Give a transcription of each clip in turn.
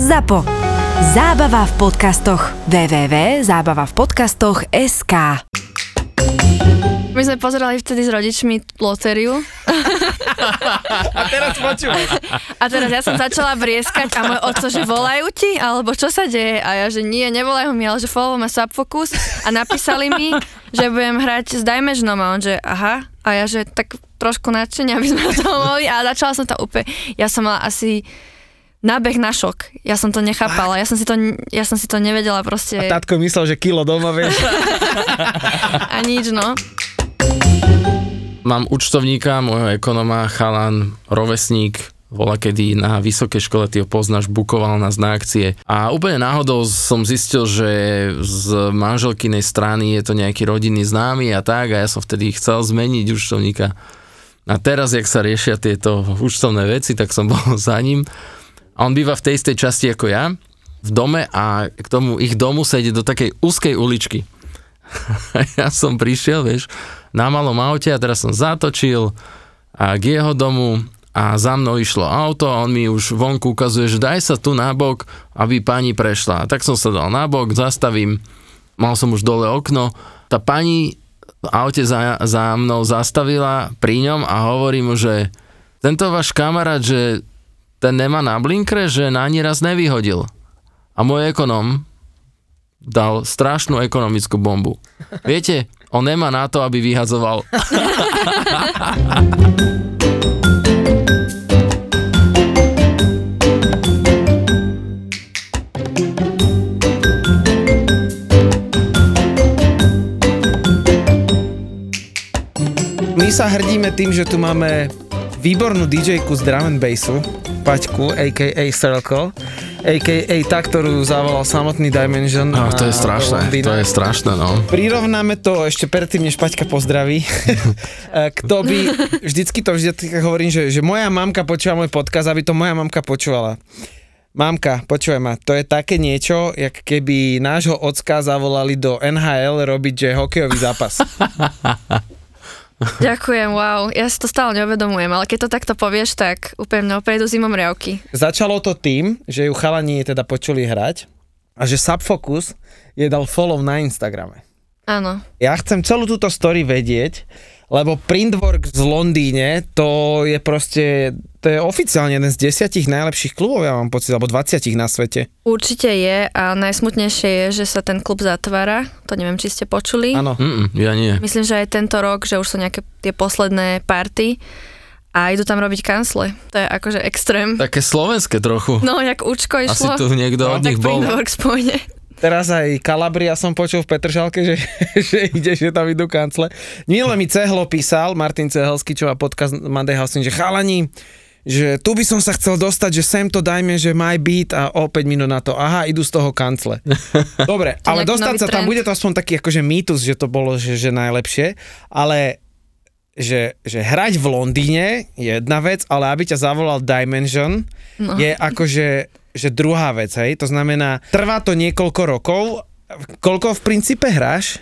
ZAPO. Zábava v podcastoch. www.zabavavpodcastoch.sk. My sme pozerali vtedy s rodičmi lotériu. A teraz počúvaj. A teraz ja som začala vrieskať a môj otco, že volajú ti, alebo čo sa deje? A ja, že nie, nevolajú mi, ale že follow ma subfocus a napísali mi, že budem hrať s Dimensionom a on, že aha. A ja, že tak trošku nadšenia, aby sme to mohli a začala som to úplne. Ja som mala asi nábeh na šok. Ja som to nechápala. Ja som si to nevedela proste. A tátko myslel, že kilo doma, vieš. A nič, no. Mám účtovníka, môjho ekonoma, chalan, rovesník, volakedy na vysokej škole, ty ho poznáš, bukoval nás na akcie. A úplne náhodou som zistil, že z manželkynej strany je to nejaký rodinný známy a tak, a ja som vtedy chcel zmeniť účtovníka. A teraz, jak sa riešia tieto účtovné veci, tak som bol za ním. A on býva v tej istej časti ako ja, v dome a k tomu ich domu sa ide do takej úzkej uličky. Ja som prišiel, vieš, na malom aute a teraz som zatočil a k jeho domu a za mnou išlo auto a on mi už vonku ukazuje, že daj sa tu nabok, aby pani prešla. Tak som sa dal nabok, zastavím, mal som už dole okno. Tá pani v aute za mnou zastavila pri ňom a hovorí mu, že tento váš kamarát, že ten nemá na blinkre, že na ani raz nevyhodil. A môj ekonom dal strašnú ekonomickú bombu. Viete, on nemá na to, aby vyhadzoval. My sa hrdíme tým, že tu máme výbornú DJ-ku z drum and bassu, Paťku, a.k.a. Circle, a.k.a. tá, ktorú zavolal samotný Dimension. No, to je strašné, no. Prirovnáme to ešte predtým, než Paťka pozdraví. Kto by, vždycky hovorím, že moja mamka počúva môj podcast, aby to moja mamka počúvala. Mamka, počúvaj ma, to je také niečo, jak keby nášho ocka zavolali do NHL robiť, že hokejový zápas. Ďakujem, wow. Ja si to stále neuvedomujem, ale keď to takto povieš, tak úplne mne opäť idú zimom riavky. Začalo to tým, že ju chalani teda počuli hrať a že Subfocus je dal follow na Instagrame. Áno. Ja chcem celú túto story vedieť, lebo Printwork z Londýne, to je proste, to je oficiálne jeden z 10 najlepších klubov, ja mám pocit, alebo 20 na svete. Určite je a najsmutnejšie je, že sa ten klub zatvára, to neviem, či ste počuli. Áno. Ja nie. Myslím, že aj tento rok, že už sú nejaké tie posledné party a idú tam robiť kancle. To je akože extrém. Také slovenské trochu. No, jak Učko išlo. Asi tu niekto od nich bol. Printwork spojne. Teraz aj Kalabria som počul v Petržalke, že ide, že tam idú kancle. Milo mi Cehlo písal, Martin Cehelský, čo má podcast Monday Housing, že chalani, že tu by som sa chcel dostať, že sem to dajme, že my beat a o 5 minút na to, aha, idú z toho kancle. Dobre, ale dostať sa tam, bude to aspoň taký akože mýtus, že to bolo, že najlepšie, ale že hrať v Londýne je jedna vec, ale aby ťa zavolal Dimension, no, je akože že druhá vec, hej, to znamená, trvá to niekoľko rokov, koľko v princípe hráš?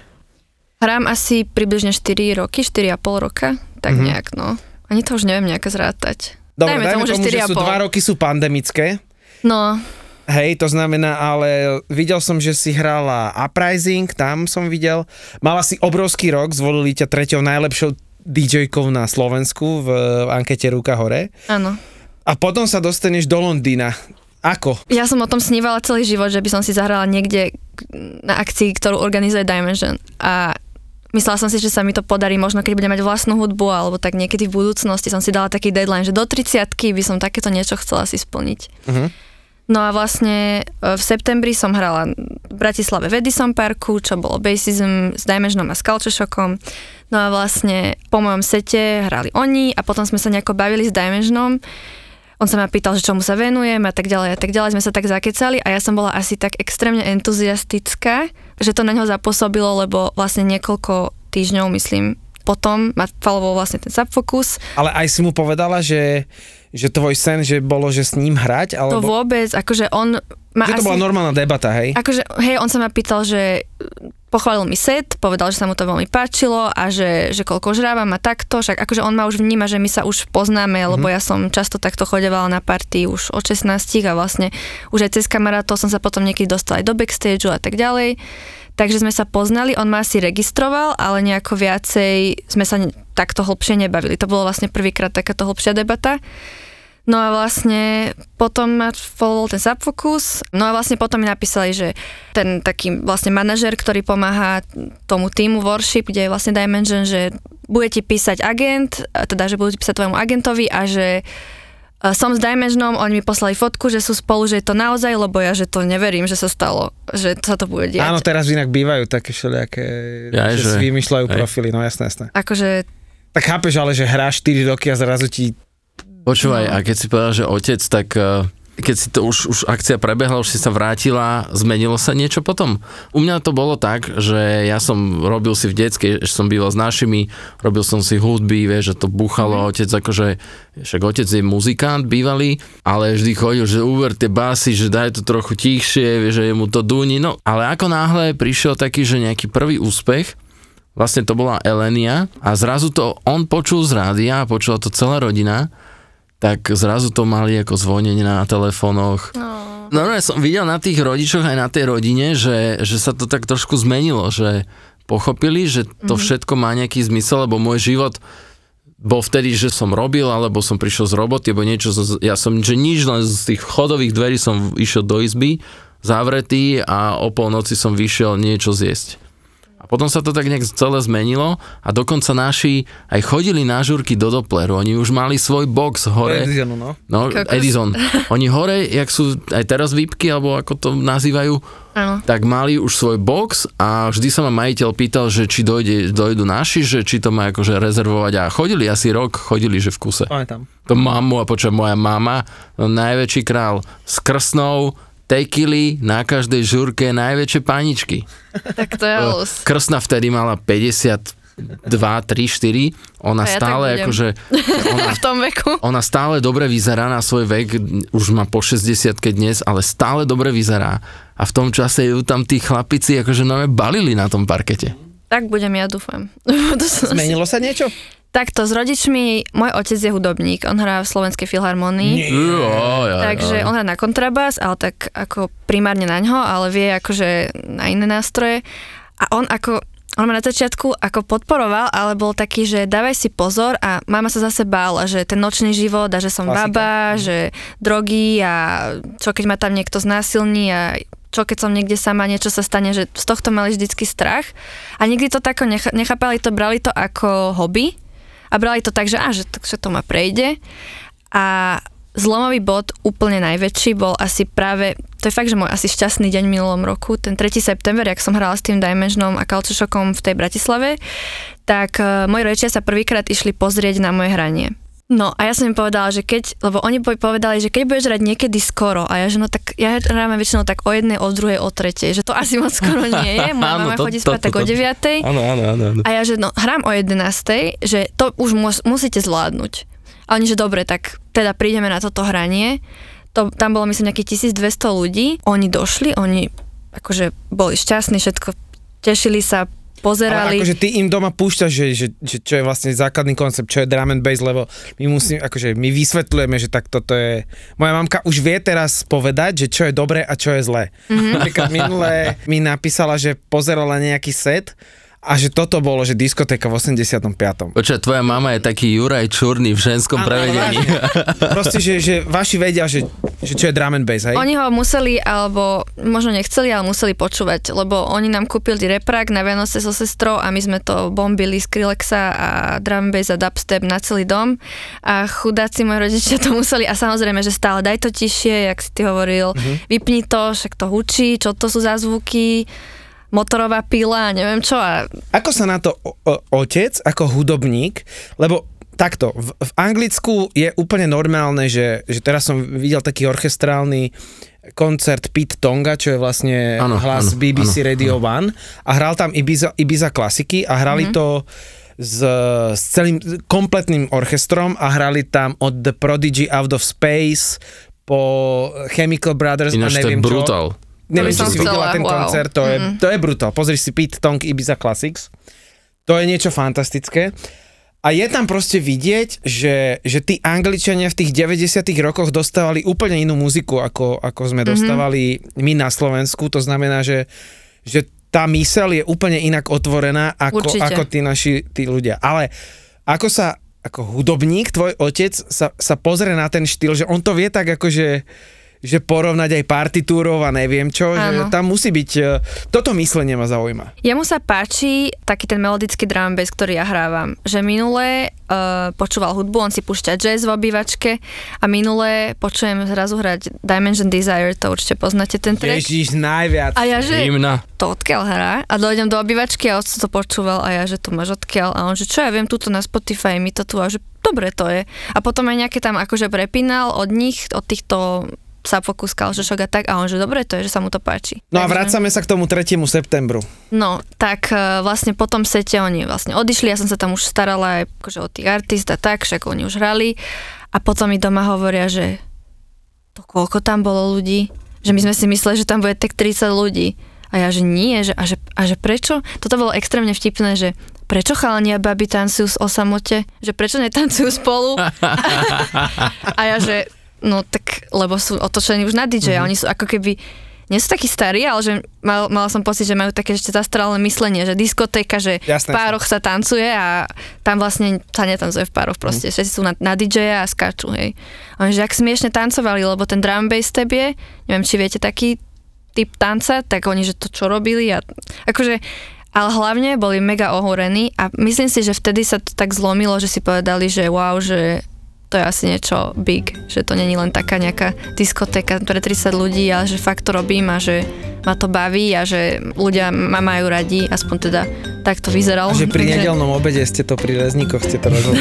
Hrám asi približne 4 roky, 4,5 roka, tak nejak, no. Ani to už neviem nejak zrátať. Dobre, dajme tomu, že 2 roky sú pandemické. No. Hej, to znamená, ale videl som, že si hrala Uprising, tam som videl, mala si obrovský rok, zvolili ťa 3. najlepšou DJ-kou na Slovensku v ankete Ruka hore. Áno. A potom sa dostaneš do Londýna. Ako? Ja som o tom snívala celý život, že by som si zahrala niekde na akcii, ktorú organizuje Dimension. A myslela som si, že sa mi to podarí možno, keď budem mať vlastnú hudbu, alebo tak niekedy v budúcnosti som si dala taký deadline, že do 30-ky by som takéto niečo chcela si splniť. Uh-huh. No a vlastne v septembri som hrala v Bratislave v Edison Parku, čo bolo Bassism s Dimensionom a s Culture Shockom. No a vlastne po mojom sete hrali oni a potom sme sa nejako bavili s Dimensionom. On sa ma pýtal, že čomu sa venujem a tak ďalej, sme sa tak zakecali a ja som bola asi tak extrémne entuziastická, že to na ňo zapôsobilo, lebo vlastne niekoľko týždňov, myslím, potom ma faloval vlastne ten Subfocus. Ale aj si mu povedala, že tvoj sen, že bolo, že s ním hrať? Alebo... To vôbec, akože on ma asi... To bola normálna debata, hej? Akože, hej, on sa ma pýtal, že Pochválil mi set, povedal, že sa mu to veľmi páčilo a že koľko žrávam a takto, však akože on ma už vníma, že my sa už poznáme, lebo ja som často takto chodevala na party už od 16 a vlastne už aj cez kamarátov som sa potom niekedy dostala aj do backstageu a tak ďalej. Takže sme sa poznali, on ma asi registroval, ale nejako viacej sme sa takto hlbšie nebavili. To bolo vlastne prvýkrát takáto hlbšia debata. No a vlastne potom bol ten subfokus, no a vlastne potom mi napísali, že ten taký vlastne manažer, ktorý pomáha tomu týmu Worship, kde je vlastne Dimension, že bude ti písať agent, teda že budú ti písať tvojemu agentovi a že som s Dimensionom, oni mi poslali fotku, že sú spolu, že je to naozaj, lebo ja, že to neverím, že sa stalo, že sa to bude diať. Áno, teraz inak bývajú také všelijaké, že si vymýšľajú profily, no jasné. Akože... Tak chápeš, ale že hráš 4 roky a zrazu ti... Počúvaj, a keď si povedal, že otec, tak keď si to už akcia prebehla, už si sa vrátila, zmenilo sa niečo potom? U mňa to bolo tak, že ja som robil si v detskej, že som býval s našimi, robil som si hudby, vieš, že to búchalo, otec akože, však otec je muzikant bývalý, ale vždy chodil, že uver tie basy, že daj to trochu tichšie, vieš, že jemu to dúni, no. Ale ako náhle prišiel taký, že nejaký prvý úspech, vlastne to bola Elenia a zrazu to on počul z rádia a počula to celá rodina, tak zrazu to mali ako zvonenie na telefónoch. No. Normálne som videl na tých rodičoch aj na tej rodine, že sa to tak trošku zmenilo, že pochopili, že to všetko má nejaký zmysel, lebo môj život bol vtedy, že som robil, alebo som prišiel z roboty, alebo niečo, len z tých chodových dverí som išiel do izby, zavretý a o polnoci som vyšiel niečo zjesť. A potom sa to tak nejak celé zmenilo a dokonca naši aj chodili na žúrky do Doppleru. Oni už mali svoj box hore. Edison. Oni hore, jak sú aj teraz výpky, alebo ako to nazývajú, tak mali už svoj box a vždy sa ma majiteľ pýtal, že či dojdu naši, že či to má akože rezervovať. A chodili asi rok, že v kuse. To mamu a moja mama, najväčší král s krsnou, tekily na každej žurke, najväčšie páničky. Tak to je los. Krsna vtedy mala 52, 3, 4. Ona stále akože... Ona, v tom veku. Ona stále dobre vyzerá na svoj vek, už má po 60-ke dnes, ale stále dobre vyzerá. A v tom čase ju tam tí chlapici akože nové balili na tom parkete. Tak budem, ja dúfam. Zmenilo sa niečo? Takto, s rodičmi, môj otec je hudobník, on hrá v Slovenskej filharmonii, takže on hrá na kontrabás, ale tak ako primárne na ňo, ale vie akože na iné nástroje a on ma na začiatku ako podporoval, ale bol taký, že dávaj si pozor a mama sa zase bála, že ten nočný život a že som baba, že drogy a čo keď ma tam niekto znásilní a čo keď som niekde sama, niečo sa stane, že z tohto mali vždycky strach a nikdy to tako nechápali, to brali to ako hobby. A brali to tak, že to ma prejde. A zlomový bod úplne najväčší bol asi práve, to je fakt, že môj asi šťastný deň minulom roku, ten 3. september, jak som hrala s tým Dimensionom a Cultureshockom v tej Bratislave, tak moji rodičia sa prvýkrát išli pozrieť na moje hranie. No a ja som im povedala, že lebo oni povedali, že keď budeš hrať niekedy skoro a ja, že no tak, ja hráme väčšinou tak o jednej, o druhej, o tretej, že to asi moc skoro nie je, moja mama chodí spať tak o 9:00 a ja, že no hrám o 11:00, že to už musíte zvládnuť. A oni, že dobre, tak teda prídeme na toto hranie, tam bolo myslím nejakých 1200 ľudí, oni došli, oni akože boli šťastní, všetko, tešili sa, pozerali. Ale akože ty im doma púšťaš, že čo je vlastne základný koncept, čo je drum and bass, lebo my vysvetľujeme, že tak toto je... Moja mamka už vie teraz povedať, že čo je dobré a čo je zlé. Mm-hmm. Napríklad minulé mi napísala, že pozerala nejaký set a že toto bolo, že diskotéka v 85. Počkaj, tvoja mama je taký Juraj Čurný v ženskom prevedení. Proste, že vaši vedia, že čo je drum and bass, hej? Oni ho museli, alebo možno nechceli, ale museli počúvať, lebo oni nám kúpili reprák na Vianoce so sestrou a my sme to bombili Skrillexa a drum bass a dubstep na celý dom a chudáci moji rodičia to museli a samozrejme, že stále daj to tišie, jak si ty hovoril, vypni to, však to hučí, čo to sú za zvuky, motorová pila, neviem čo. Ako sa na to otec, ako hudobník, lebo takto, v Anglicku je úplne normálne, že teraz som videl taký orchestrálny koncert Pete Tonga, čo je vlastne hlas BBC Radio 1 a hral tam Ibiza klasiky a hrali to s celým kompletným orchestrom a hrali tam od The Prodigy, Out of Space po Chemical Brothers. Ináč to je brutál. neviem, či si videla ten koncert, to je brutál. Pozriš si Pete Tong Ibiza Classics, to je niečo fantastické. A je tam proste vidieť, že tí Angličania v tých 90. rokoch dostávali úplne inú muziku, ako sme dostávali my na Slovensku. To znamená, že tá myseľ je úplne inak otvorená ako tí naši tí ľudia. Ale ako hudobník, tvoj otec sa pozrie na ten štýl, že on to vie tak akože že porovnať aj partitúrov a neviem čo, že tam musí byť, toto myslenie ma zaujíma. Jemu sa páči taký ten melodický drum bass, ktorý ja hrávam, že minulé počúval hudbu, on si púšťa jazz v obývačke a minulé počujem zrazu hrať Dimension Desire, to určite poznáte ten track. Ježiš, najviac. A ja, že Hymna. To odkiaľ hrá a dojdem do obývačky a otec to počúval a ja, že to máš odkiaľ a on, že čo ja viem, túto na Spotify mi to tu a že dobre to je. A potom aj nejaké tam akože prepínal od nich, od týchto sa pokúskal, že šok a tak, a on, že dobre to je, že sa mu to páči. No a vracame sa k tomu 3. septembru. No, tak vlastne po tom sete oni vlastne odišli, ja som sa tam už starala aj akože o tých artist a tak, však oni už hrali a potom mi doma hovoria, že to koľko tam bolo ľudí, že my sme si mysleli, že tam bude tak 30 ľudí a ja, že nie, že prečo? Toto bolo extrémne vtipné, že prečo chalani a baby tancujú o samote? Že prečo netancujú spolu? A ja, že no tak, lebo sú otočení už na DJ, oni sú ako keby, nie sú takí starí, ale že mala som pocit, že majú také ešte zastrálne myslenie, že diskotéka, že jasné, v pároch sa tancuje a tam vlastne sa netancuje v pároch proste, všetci sú na DJ a skáču, hej. A oni, že ak smiešne tancovali, lebo ten drum bass step je, neviem, či viete taký typ tanca, tak oni, že to čo robili a akože, ale hlavne boli mega ohúrení a myslím si, že vtedy sa to tak zlomilo, že si povedali, že wow, že to je asi niečo big, že to není len taká nejaká diskotéka pre 30 ľudí, ale že fakt to robím a že ma to baví a že ľudia ma majú radi, aspoň teda tak to vyzeralo. A že pri nedeľnom obede ste to pri Rezníkoch ste to rozhodli.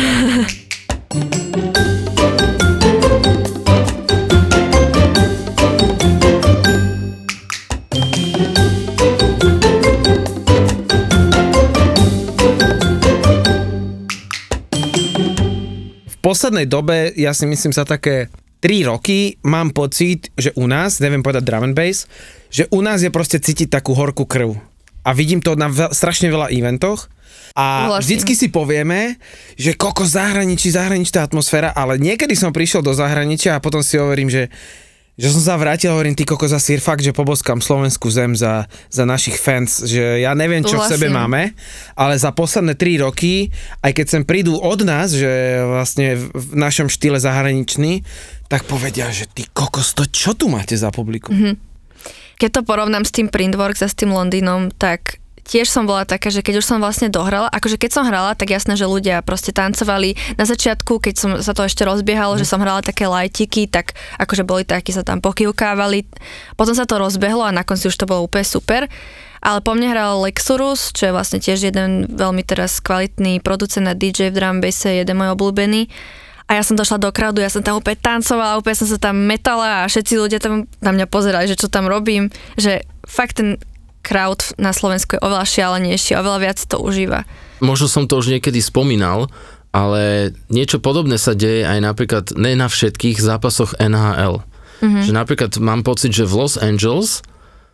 V poslednej dobe, ja si myslím za také 3 roky, mám pocit, že u nás, neviem povedať drum and bass, že u nás je proste cítiť takú horkú krv. A vidím to na strašne veľa eventoch. A vždycky si povieme, že koľko zahraničí tá atmosféra, ale niekedy som prišiel do zahraničia a potom si hovorím, že som sa vrátil a hovorím, ty koľko za sír fakt, že poboskám slovenskú zem za našich fans, že ja neviem, čo v sebe máme, ale za posledné 3 roky, aj keď sem prídu od nás, že vlastne v našom štýle zahraničný, tak povedia, že ty kokos, to čo tu máte za publiku? Mm-hmm. Keď to porovnám s tým Printworks a s tým Londýnom, tak tiež som bola taká, že keď už som vlastne dohrala, akože keď som hrala, tak jasné, že ľudia proste tancovali. Na začiatku, keď som sa to ešte rozbiehalo, že som hrala také lajtiky, tak akože boli takí, sa tam pokývkávali. Potom sa to rozbehlo a na konci už to bolo úplne super. Ale po mne hral Lexurus, čo je vlastne tiež jeden veľmi teraz kvalitný producent a DJ v drum basse, jeden môj obľúbený. A ja som došla do kradu, ja som tam úplne tancovala, úplne som sa tam metala a všetci ľudia tam na mňa pozerali, že čo tam robím, že fakt ten crowd na Slovensku je oveľa šialenejší, oveľa viac to užíva. Možno som to už niekedy spomínal, ale niečo podobné sa deje aj napríklad ne na všetkých zápasoch NHL. Mm-hmm. Že napríklad mám pocit, že v Los Angeles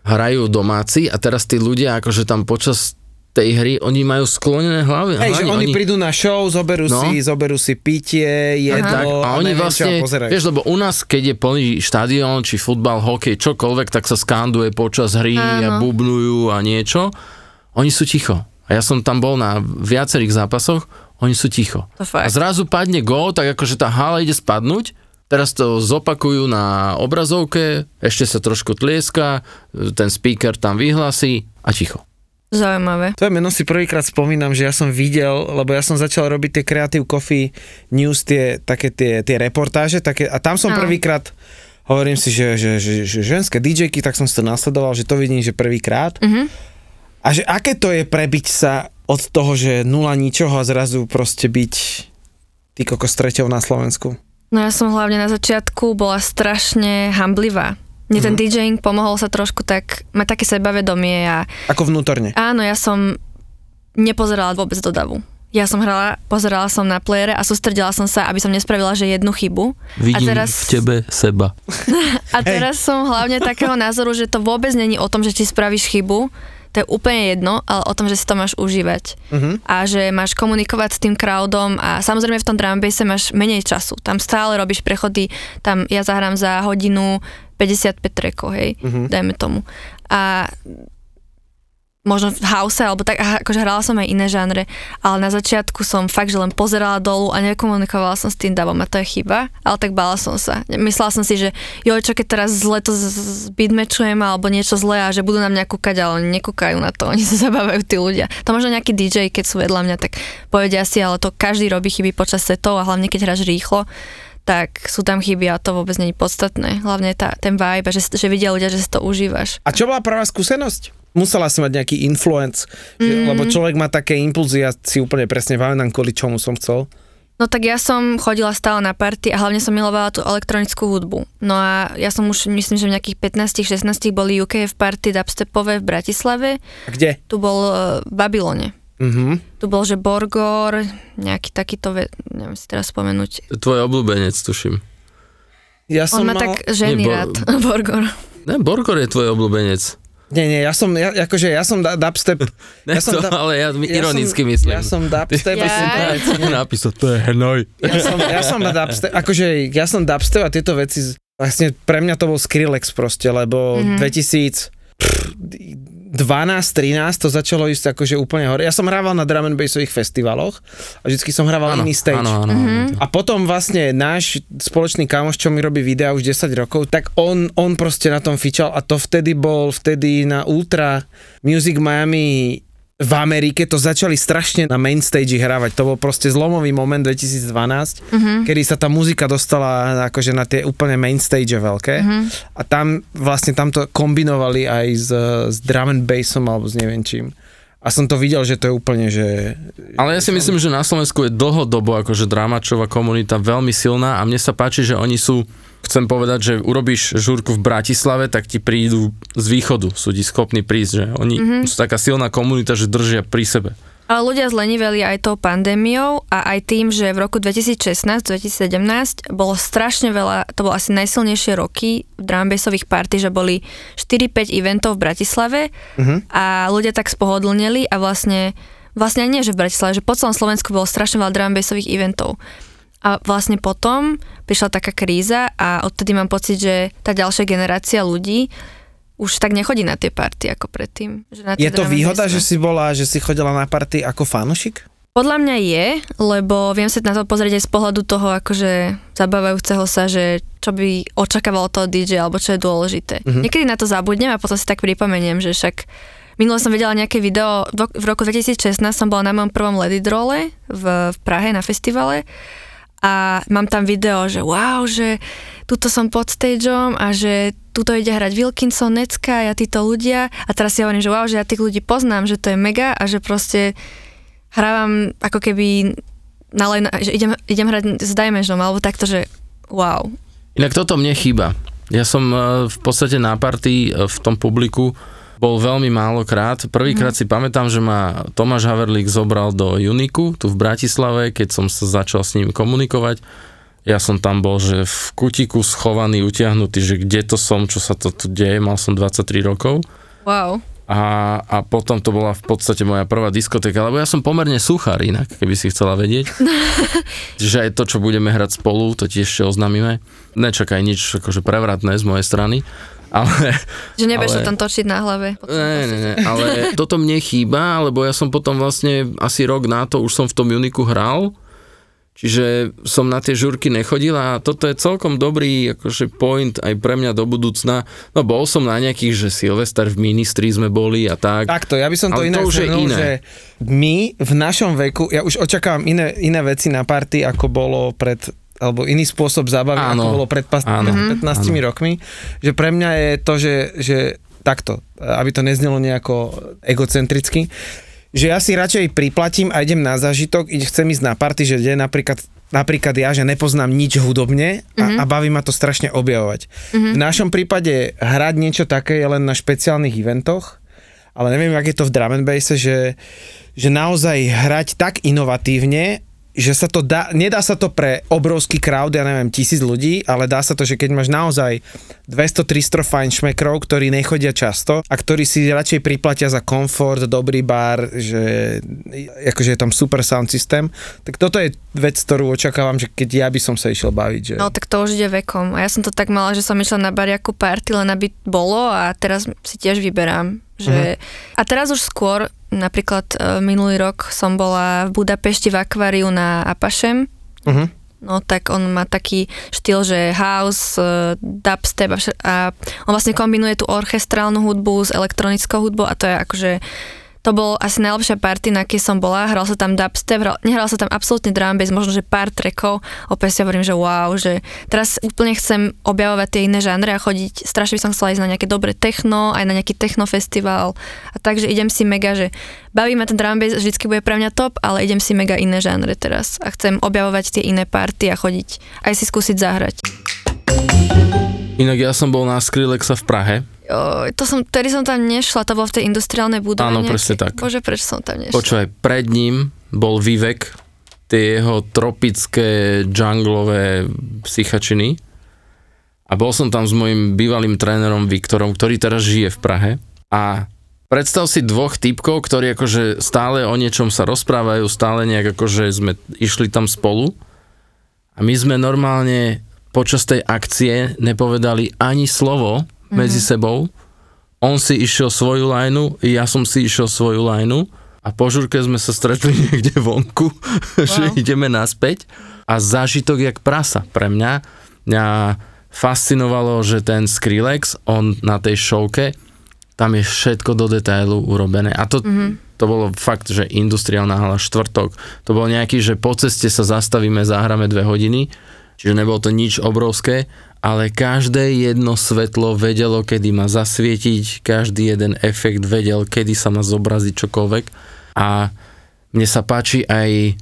hrajú domáci a teraz tí ľudia akože tam počas tej hry, oni majú sklonené hlavy. Hej, že oni prídu na show, zoberú si pitie, jedlo a oni vlastne, vieš, lebo u nás, keď je plný štadión, či futbal, hokej, čokoľvek, tak sa skanduje počas hry a bubnujú a niečo. Oni sú ticho. A ja som tam bol na viacerých zápasoch, oni sú ticho. A zrazu padne gól, tak akože tá hala ide spadnúť. Teraz to zopakujú na obrazovke, ešte sa trošku tlieska, ten speaker tam vyhlási a ticho. Zaujímavé. Tvoje meno si prvýkrát spomínam, že ja som videl, lebo ja som začal robiť tie Creative Coffee News, tie reportáže, také, a tam som prvýkrát, hovorím si, že ženské DJ-ky, tak som si to nasledoval, že to vidím, že prvýkrát. Mm-hmm. A že aké to je prebiť sa od toho, že nula ničoho a zrazu proste byť ty kokos treťou na Slovensku? No ja som hlavne na začiatku bola strašne hamblivá. Mne ten DJing pomohol sa trošku tak, mať také sebavedomie a... Ako vnútorne? Áno, ja som nepozerala vôbec do davu. Ja som hrala, pozerala som na playere a sústredila som sa, aby som nespravila, že jednu chybu. Vidím a teraz... v tebe seba. A teraz som hlavne takého názoru, že to vôbec není o tom, že či spravíš chybu, to je úplne jedno, ale o tom, že si to máš užívať. Uh-huh. A že máš komunikovať s tým crowdom a samozrejme v tom drumbase máš menej času. Tam stále robíš prechody, tam ja zahrám za hodinu 55 trackov, hej, dajme tomu. A možno v house, alebo tak, akože hrala som aj iné žánre, ale na začiatku som fakt, že len pozerala dolu a nekomunikovala som s tým davom a to je chyba, ale tak bála som sa. Myslela som si, že joj, čo keď teraz zle to beatmatchujem alebo niečo zlé a že budú na mňa kúkať, ale nekúkajú na to, oni sa zabávajú tí ľudia. To možno nejaký DJ, keď sú vedľa mňa, tak povedia si, ale to každý robí chyby počas setov a hlavne keď hráš rýchlo, tak sú tam chyby a to vôbec nie je podstatné. Hlavne ten vibe, že vidia ľudia, že si to užívaš. A čo bola prvá skúsenosť? Musela si mať nejaký influence, lebo človek má také impulzy a si úplne presne vámenám, kvôli čomu som chcel. No tak ja som chodila stále na party a hlavne som milovala tú elektronickú hudbu. No a ja som už, myslím, že v nejakých 15-16 boli UKF party dubstepové v Bratislave. A kde? Tu bol v Babylone. Tu bol, že Borgor, nejaký takýto, neviem si teraz spomenúť. Tvoj obľúbenec, tuším. Ja som on má tak ženy rád, Borgor. Ne, Borgor je tvoj obľúbenec. Nie, ja som dubstep. Ne, ja som to, ale ja ironicky myslím. Ja som dubstep. Ja som napísal, to je hnoj. Ja som dubstep, akože ja som dubstep a tieto veci, vlastne pre mňa to bol Skrillex proste, lebo 2012-13 to začalo ísť akože úplne hore. Ja som hrával na drum and bassových festivaloch a vždycky som hrával iný stage. Áno. A potom vlastne náš spoločný kamoš, čo mi robí videa už 10 rokov, tak on proste na tom fičal a to vtedy na Ultra Music Miami v Amerike to začali strašne na main stage hrávať. To bol proste zlomový moment 2012, kedy sa tá muzika dostala akože na tie úplne main stage veľké. A tam vlastne to kombinovali aj s drum and bassom alebo s neviem čím. A som to videl, že to je úplne, že... Ale ja si myslím, že na Slovensku je dlhodobo akože dramačová komunita veľmi silná a mne sa páči, že oni sú, chcem povedať, že urobíš žúrku v Bratislave, tak ti prídu z východu, sú ti schopní prísť, že oni sú taká silná komunita, že držia pri sebe. Ale ľudia zleniveli aj tou pandémiou a aj tým, že v roku 2016-2017 bolo strašne veľa, to bolo asi najsilnejšie roky v drumbassových party, že boli 4-5 eventov v Bratislave a ľudia tak spohodlneli a vlastne nie, že v Bratislave, že po celom Slovensku bolo strašne veľa drumbassových eventov. A vlastne potom prišla taká kríza a odtedy mám pocit, že tá ďalšia generácia ľudí už tak nechodí na tie party ako predtým. Že na je to výhoda, že si chodila na party ako fanušik? Podľa mňa je, lebo viem sa na to pozrieť aj z pohľadu toho akože zabávajúceho sa, že čo by očakávalo toho DJ, alebo čo je dôležité. Niekedy na to zabudnem a potom si tak pripomeniem, že však minule som videla nejaké video, v roku 2016 som bola na mojom prvom Lady Drole v Prahe na festivale a mám tam video, že wow, že tuto som pod stageom a že tuto ide hrať Wilkinson, Necka a ja títo ľudia a teraz si hovorím, že wow, že ja tých ľudí poznám, že to je mega a že proste hrávam ako keby že idem hrať s Dimensionom alebo takto, že wow. Inak toto mne chýba. Ja som v podstate na party v tom publiku bol veľmi málokrát. Prvýkrát si pamätám, že ma Tomáš Haverlík zobral do Uniku, tu v Bratislave, keď som sa začal s ním komunikovať. Ja som tam bol, že v kutiku schovaný, utiahnutý, že kde to som, čo sa to tu deje, mal som 23 rokov. Wow. A potom to bola v podstate moja prvá diskotéka, lebo ja som pomerne suchár inak, keby si chcela vedieť. Že aj to, čo budeme hrať spolu, to ti ešte oznamíme. Nečakaj nič akože prevratné z mojej strany. Ale, že nebudeš to tam točiť na hlave. Ne, ale toto mne chýba, lebo ja som potom vlastne asi rok na to, už som v tom Uniku hral, čiže som na tie žurky nechodil a toto je celkom dobrý akože point aj pre mňa do budúcna. No bol som na nejakých, že Silvester v Ministri sme boli a tak. Takto, ja by som to inak zhrnul, že my v našom veku, ja už očakávam iné veci na party, ako bolo pred... alebo iný spôsob zábavy, ako bolo pred 15 rokmi, že pre mňa je to, že takto, aby to neznelo nejako egocentricky, že ja si radšej priplatím a idem na zážitok, chcem ísť na party, že ide napríklad ja, že nepoznám nič hudobne a baví ma to strašne objavovať. V našom prípade hrať niečo také je len na špeciálnych eventoch ale neviem, jak je to v drum and basse, že naozaj hrať tak inovatívne, že sa to dá, nedá sa to pre obrovský crowd, ja neviem, 1000 ľudí, ale dá sa to, že keď máš naozaj 200-300 fajnšmekrov, ktorí nechodia často a ktorí si radšej priplatia za komfort, dobrý bar, že akože je tam super sound systém, tak toto je vec, ktorú očakávam, že keď ja by som sa išiel baviť. Že... No tak to už ide vekom a ja som to tak mala, že som išla na bariaku party, len aby bolo a teraz si tiež vyberám. Že... Uh-huh. A teraz už skôr napríklad minulý rok som bola v Budapešti v akváriu na Apašem. Uh-huh. No tak on má taký štýl, že house, dubstep a on vlastne kombinuje tú orchestrálnu hudbu s elektronickou hudbou a to je akože, to bol asi najlepšia party, na akej som bola. Hral sa tam dubstep, nehral sa tam absolútne drum bass, možno, že pár trackov. Opäť si hovorím, že wow, že teraz úplne chcem objavovať tie iné žánre a chodiť, strašne by som chcela ísť na nejaké dobré techno, aj na nejaký techno festival. A takže idem si mega, že baví ma ten drum bass, vždycky bude pre mňa top, ale idem si mega iné žánre teraz. A chcem objavovať tie iné party a chodiť, aj si skúsiť zahrať. Inak ja som bol na Skrillexa v Prahe. Tedy som tam nešla, to bolo v tej industriálnej budove. Áno, presne tak. Bože, prečo som tam nešla? Počúvaj, pred ním bol Vivek, tie jeho tropické, džunglové psychačiny. A bol som tam s mojim bývalým trénerom Viktorom, ktorý teraz žije v Prahe. A predstav si dvoch typkov, ktorí akože stále o niečom sa rozprávajú, stále nejak akože sme išli tam spolu. A my sme normálne počas tej akcie nepovedali ani slovo medzi sebou. On si išiel svoju lajnu, ja som si išiel svoju lajnu a po žurke sme sa stretli niekde vonku, wow. Že ideme naspäť a zážitok jak prasa pre mňa. Mňa fascinovalo, že ten Skrillex, on na tej showke, tam je všetko do detailu urobené a to, to bolo fakt, že industriálna hala, štvrtok. To bol nejaký, že po ceste sa zastavíme, zahráme 2 hodiny, čiže nebolo to nič obrovské, ale každé jedno svetlo vedelo, kedy ma zasvietiť, každý jeden efekt vedel, kedy sa má zobraziť čokoľvek a mne sa páči aj,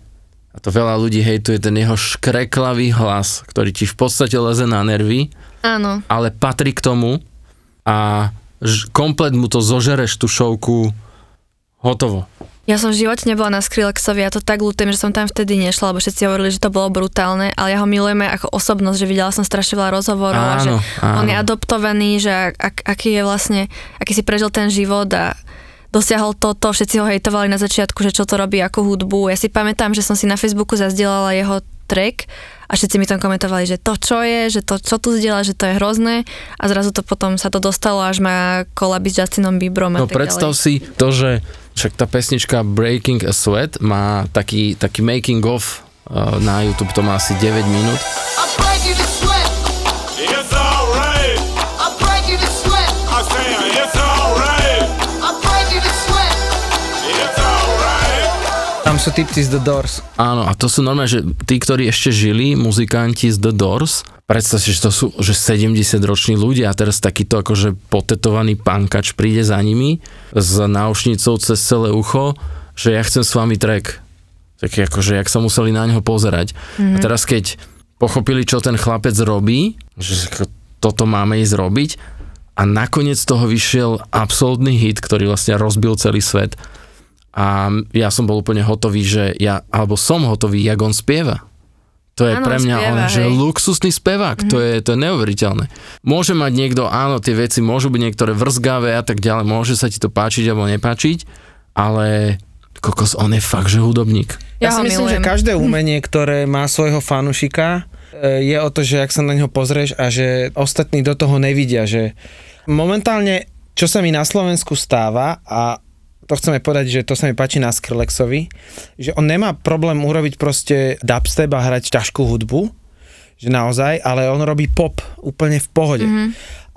a to veľa ľudí hejtuje, ten jeho škreklavý hlas, ktorý ti v podstate leze na nervy, áno. Ale patrí k tomu a komplet mu to zožereš tú šovku, hotovo. Ja som v živote nebola na Skrillexovi, ja to tak ľutujem, že som tam vtedy nešla, lebo všetci hovorili, že to bolo brutálne, ale ja ho milujem ako osobnosť, že videla som strašne veľa rozhovorov, áno, a že áno. On je adoptovaný, že aký je vlastne, aký si prežil ten život a dosiahol toto, všetci ho hejtovali na začiatku, že čo to robí, akú hudbu. Ja si pamätám, že som si na Facebooku zazdielala jeho track a všetci mi tam komentovali, že to čo je, že to čo tu zdieľa, že to je hrozné a zrazu to potom sa to dostalo, až má kolabí s Justinom Bieberom. No predstav si to, že však tá pesnička Breaking a Sweat má taký making of na YouTube, to má asi 9 minút. Tam sú typci z The Doors. Áno, a to sú normálne, že tí, ktorí ešte žili, muzikanti z The Doors. Predstav si, že to sú že 70-roční ľudia a teraz takýto akože potetovaný pankač príde za nimi s náušnicou cez celé ucho, že ja chcem s vami track. Taký akože, jak sa museli na neho pozerať. Mm-hmm. A teraz keď pochopili, čo ten chlapec robí, že toto máme ísť robiť a nakoniec toho vyšiel absolútny hit, ktorý vlastne rozbil celý svet. A ja som bol úplne hotový, že som hotový, jak on spieva. To je pre mňa spieva, on, že luxusný spevák, to je neuveriteľné. Môže mať niekto, áno, tie veci môžu byť niektoré vrzgavé a tak ďalej, môže sa ti to páčiť alebo nepáčiť, ale kokos, on je fakt, že hudobník. Ja si myslím, že každé umenie, ktoré má svojho fanušika, je o to, že ak sa na neho pozrieš a že ostatní do toho nevidia, že momentálne, čo sa mi na Slovensku stáva a to chceme povedať, že to sa mi páči na Skrillexovi, že on nemá problém urobiť proste dubstep a hrať ťažkú hudbu, že naozaj, ale on robí pop úplne v pohode. Mm-hmm.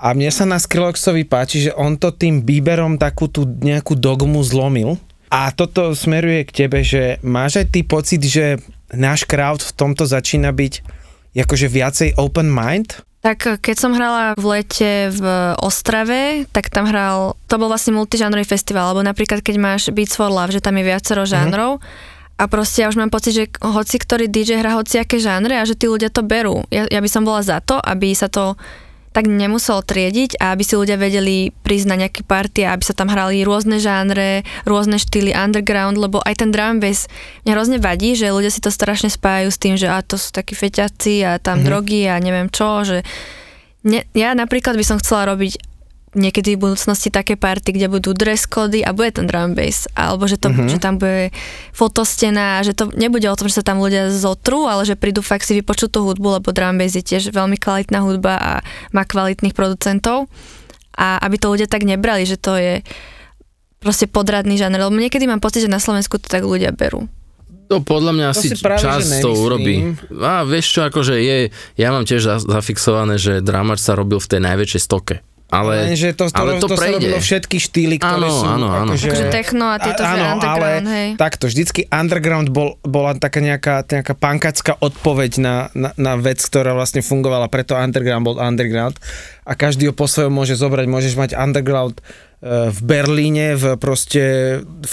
A mne sa na Skrillexovi páči, že on to tým Bieberom takú tú nejakú dogmu zlomil a toto smeruje k tebe, že máš aj ty pocit, že náš crowd v tomto začína byť akože viacej open mind? Tak keď som hrala v lete v Ostrave, tak tam hral, to bol vlastne multižánrový festival, alebo napríklad keď máš Beats for Love, že tam je viacero žánrov a proste ja už mám pocit, že hoci ktorý DJ hrá hociaké žánre a že tí ľudia to berú. Ja by som bola za to, aby sa to tak nemusel triediť a aby si ľudia vedeli prísť na nejaké party a aby sa tam hrali rôzne žánre, rôzne štýly, underground, lebo aj ten drum bass mňa hrozne vadí, že ľudia si to strašne spájajú s tým, že a to sú takí feťaci a tam drogy a neviem čo, že ja napríklad by som chcela robiť niekedy v budúcnosti také party, kde budú dress kódy a bude ten drum bass, alebo že, to, že tam bude fotostena, že to nebude o tom, že sa tam ľudia zotrú, ale že prídu fakt si vypočuť tú hudbu, lebo drum bass je tiež veľmi kvalitná hudba a má kvalitných producentov a aby to ľudia tak nebrali, že to je proste podradný žáner, lebo niekedy mám pocit, že na Slovensku to tak ľudia berú. No podľa mňa to asi čas to urobí. A vieš čo, akože je, ja mám tiež zafixované, že dramač sa robil v tej najväčšej stoke. Ale to prejde. Sa robilo všetky štýly, ktoré sú... Áno. Takže techno a tieto underground, hej. Takto, vždycky underground bola taká nejaká pankacká odpoveď na vec, ktorá vlastne fungovala, preto underground bol underground a každý ho po svojom môže zobrať. Môžeš mať underground v Berlíne, v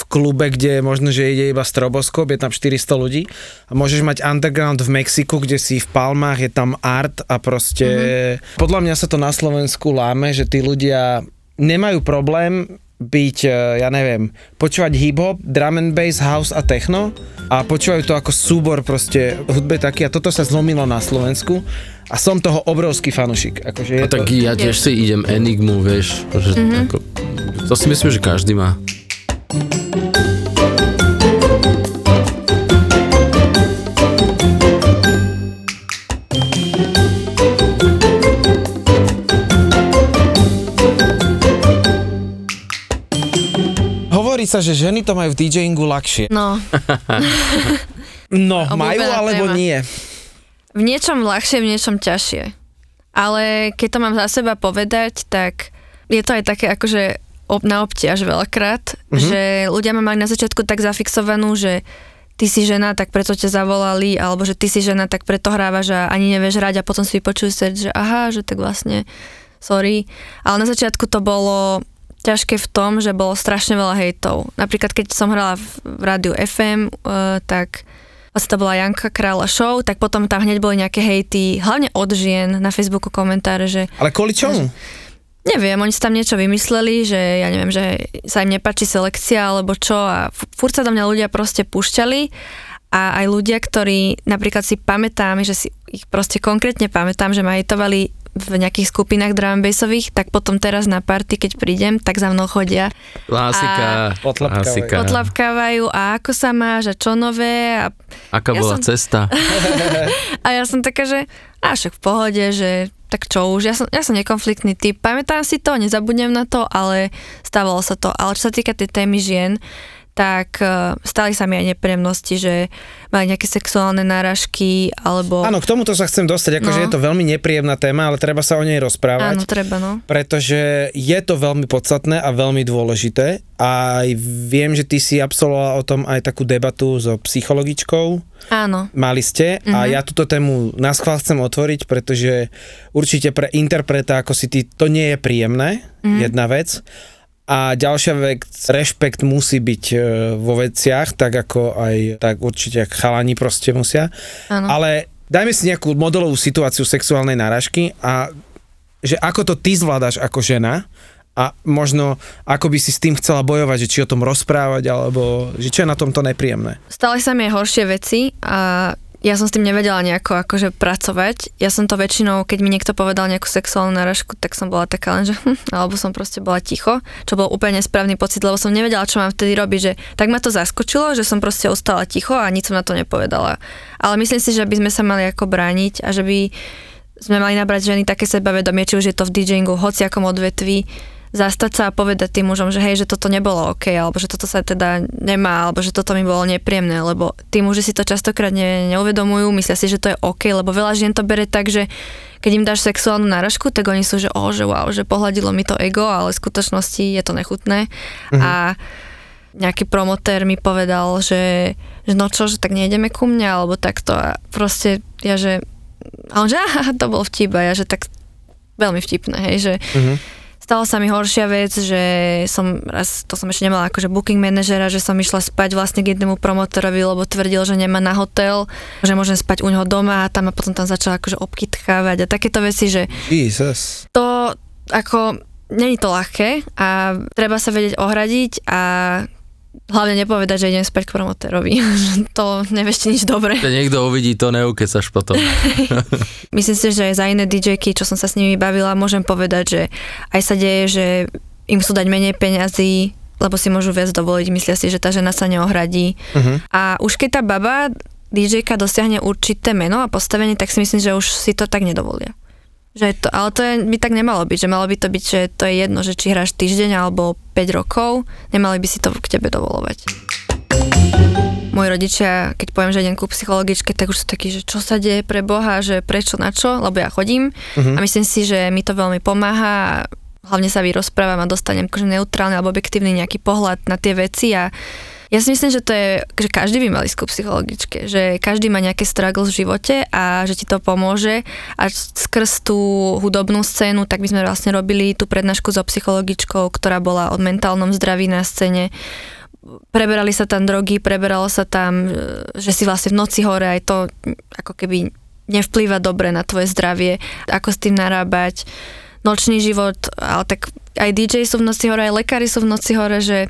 klube, kde možno, že ide iba stroboskop, je tam 400 ľudí a môžeš mať underground v Mexiku, kde si v Palmách, je tam art a Podľa mňa sa to na Slovensku láme, že tí ľudia nemajú problém byť, ja neviem, počúvať hip-hop, drum and bass, house a techno a počúvajú to ako súbor hudbe taký a toto sa zlomilo na Slovensku a som toho obrovský fanušik. Akože ja tiež si idem Enigmu, vieš, že to si myslím, že každý má. Sa, že ženy to majú v DJingu ľahšie. No. Majú alebo nie? V niečom ľahšie, v niečom ťažšie. Ale keď to mám za seba povedať, tak je to aj také akože na obťaž veľakrát, že ľudia ma mali na začiatku tak zafixovanú, že ty si žena, tak preto ťa zavolali, alebo že ty si žena, tak preto hrávaš a ani nevieš hrať a potom si vypočujú sa, že aha, že tak vlastne sorry. Ale na začiatku to bolo ťažké v tom, že bolo strašne veľa hejtov. Napríklad, keď som hrala v rádiu FM, tak vlastne to bola Janka Kráľa show, tak potom tam hneď boli nejaké hejty, hlavne od žien na Facebooku komentáre, že... Ale kvôli čomu? Neviem, oni si tam niečo vymysleli, že ja neviem, že sa im nepáči selekcia alebo čo a furt sa do mňa ľudia proste púšťali a aj ľudia, ktorí napríklad si pamätám, že si ich proste konkrétne pamätám, že ma hejtovali v nejakých skupinách drum bassových, tak potom teraz na party, keď prídem, tak za mnou chodia. Klasika. Potlapkávajú. A ako sa máš? A čo nové? A aká bola cesta? A ja som taká, že však v pohode, že tak čo už. Ja som nekonfliktný typ. Pamätám si to, nezabudnem na to, ale stávalo sa to. Ale čo sa týka tej témy žien, tak stali sa mi aj nepríjemnosti, že mali nejaké sexuálne náražky, alebo... Áno, k tomuto sa chcem dostať, akože je to veľmi nepríjemná téma, ale treba sa o nej rozprávať. Áno, treba, no. Pretože je to veľmi podstatné a veľmi dôležité a viem, že ty si absolvovala o tom aj takú debatu so psychologičkou. Áno. Mali ste a ja túto tému naschvál chcem otvoriť, pretože určite pre interpreta, ako si ty, to nie je príjemné, jedna vec. A ďalšia vec, rešpekt musí byť vo veciach, tak ako aj, tak určite chalani proste musia. Ano. Ale dajme si nejakú modelovú situáciu sexuálnej náražky a že ako to ty zvládaš ako žena a možno ako by si s tým chcela bojovať, že či o tom rozprávať, alebo že čo je na tomto nepríjemné. Stali sa mi horšie veci a ja som s tým nevedela nejako akože pracovať. Ja som to väčšinou, keď mi niekto povedal nejakú sexuálnu náražku, tak som bola taká len, že alebo som proste bola ticho, čo bol úplne nesprávny pocit, lebo som nevedela, čo mám vtedy robiť, že tak ma to zaskočilo, že som proste ostala ticho a nič som na to nepovedala. Ale myslím si, že by sme sa mali ako brániť a že by sme mali nabrať ženy také sebavedomie, či už je to v DJingu, hociakom odvetví, zastať sa a povedať tým mužom, že hej, že toto nebolo OK, alebo že toto sa teda nemá, alebo že toto mi bolo nepríjemné, lebo tí muži si to častokrát neuvedomujú, myslia si, že to je OK, lebo veľa žien to bere tak, že keď im dáš sexuálnu náražku, tak oni sú, že že wow, že pohľadilo mi to ego, ale v skutočnosti je to nechutné. A nejaký promotér mi povedal, že no čo, že tak nejdeme ku mne, alebo takto a proste ja, že a on, že to bol vtip a ja, že tak veľmi vtipné, hej, že Stala sa mi horšia vec, že som raz, to som ešte nemala akože booking manažera, že som išla spať vlastne k jednému promotorovi, lebo tvrdil, že nemá na hotel, že môžem spať u neho doma a tam a potom tam začala akože obkytkávať a takéto veci, že Jesus. To ako, není to ľahké a treba sa vedieť ohradiť a hlavne nepovedať, že idem späť k promotérovi. To nevieš nič dobre. Niekto uvidí to, neukecaš potom. Myslím si, že aj za iné DJ-ky, čo som sa s nimi bavila, môžem povedať, že aj sa deje, že im chcú dať menej peňazí, lebo si môžu viac dovoliť. Myslia si, že tá žena sa neohradí. Uh-huh. A už keď tá baba, DJ-ka dosiahne určité meno a postavenie, tak si myslím, že už si to tak nedovolia. Že to, ale to je, by tak nemalo byť, že malo by to byť, že to je jedno, že či hráš týždeň alebo 5 rokov, nemali by si to k tebe dovolovať. Moji rodičia, keď poviem, že idem ku psychologičke, tak už sú takí, že čo sa deje pre Boha, že prečo, na čo, lebo ja chodím a myslím si, že mi to veľmi pomáha a hlavne sa vyrozprávam a dostanem akože neutrálny alebo objektívny nejaký pohľad na tie veci a ja si myslím, že to je, že každý by mal ísť ku psychologičke, že každý má nejaké struggle v živote a že ti to pomôže a skrz tú hudobnú scénu, tak by sme vlastne robili tú prednášku so psychologičkou, ktorá bola o mentálnom zdraví na scéne. Preberali sa tam drogy, preberalo sa tam, že si vlastne v noci hore, aj to ako keby nevplýva dobre na tvoje zdravie, ako s tým narábať, nočný život, ale tak aj DJ sú v noci hore, aj lekári sú v noci hore, že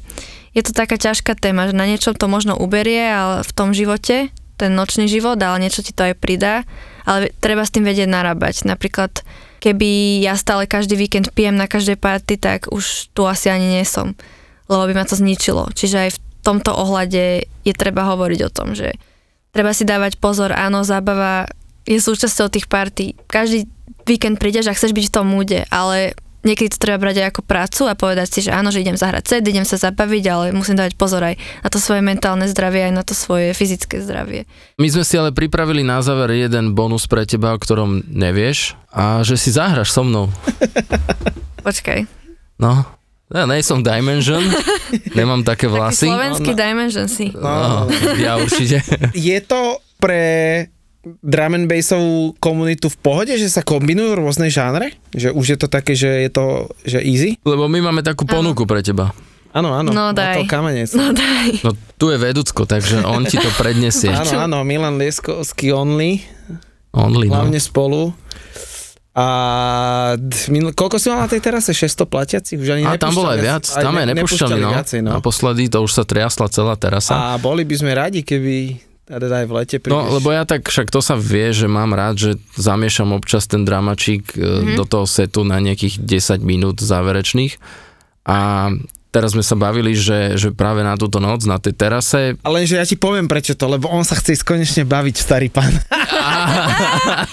je to taká ťažká téma, že na niečom to možno uberie, ale v tom živote, ten nočný život, ale niečo ti to aj pridá, ale treba s tým vedieť narábať. Napríklad, keby ja stále každý víkend pijem na každej party, tak už tu asi ani nie som, lebo by ma to zničilo. Čiže aj v tomto ohľade je treba hovoriť o tom, že treba si dávať pozor, áno, zábava je súčasťou tých party. Každý víkend prídeš a chceš byť v tom múde, ale niekedy to treba brať aj ako prácu a povedať si, že áno, že idem zahrať set, idem sa zabaviť, ale musím dávať pozor aj na to svoje mentálne zdravie, aj na to svoje fyzické zdravie. My sme si ale pripravili na záver jeden bonus pre teba, o ktorom nevieš a že si zahraš so mnou. Počkaj. No, ja nie som Dimension, nemám také vlasy. Taký slovenský Dimension si. No, ja určite. Je to pre drum and bassovú komunitu v pohode, že sa kombinujú rôzne žánre? Že už je to také, že je to že easy? Lebo my máme takú ponuku pre teba. Áno, áno. No daj. To kamenec. No daj. No tu je Veducko, takže on ti to predniesie. Áno, áno, Milan Lieskovský Only. Hlavne no. Spolu. A koľko si mal na tej terase? 600 platiacich? Už ani a tam bolo aj viac, tam aj nepúšťali, no. Viacej, no. Naposledy to už sa triasla celá terasa. A boli by sme radi, keby aj v lete prídeš. No, lebo ja tak, však to sa vie, že mám rád, že zamiešam občas ten dramačík do toho setu na nejakých 10 minút záverečných. A teraz sme sa bavili, že práve na túto noc, na tej terase. Ale že ja ti poviem prečo to, lebo on sa chce konečne baviť, starý pán.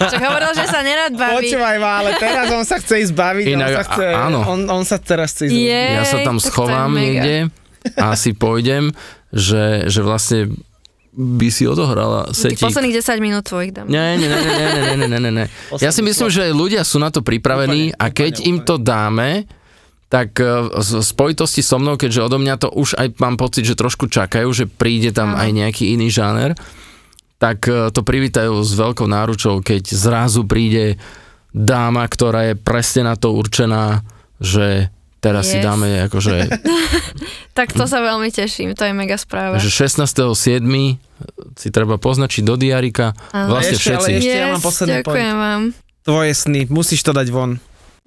Čo hovoril, že sa nerad baví. Počúvaj ma, ale teraz on sa chce ísť baviť. Inak, on sa teraz chce ísť. Ja sa tam schovám niekde a si pôjdem, že vlastne by si odohrala setík. Tých posledných 10 minút tvojich dám. Nie. Ja si myslím, že ľudia sú na to pripravení a keď im to dáme, tak v spojitosti so mnou, keďže odo mňa to už aj mám pocit, že trošku čakajú, že príde tam aj nejaký iný žáner, tak to privítajú s veľkou náručou, keď zrazu príde dáma, ktorá je presne na to určená, že teraz si dáme akože... Tak to sa veľmi teším, to je mega správa. Takže 16.7. si treba poznačiť do diarika. Vlastne ešte, všetci. Ale ešte ja mám posledný ďakujem point. Vám. Tvoje sny, musíš to dať von.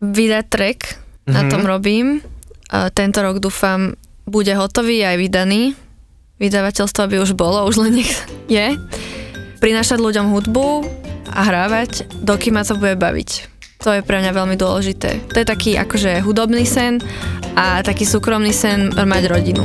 Vydať track, na tom robím. Tento rok dúfam, bude hotový aj vydaný. Vydavateľstvo by už bolo, už len nech je. Prinášať ľuďom hudbu a hrávať, dokým ma to bude baviť. To je pre mňa veľmi dôležité. To je taký akože hudobný sen a taký súkromný sen mať rodinu.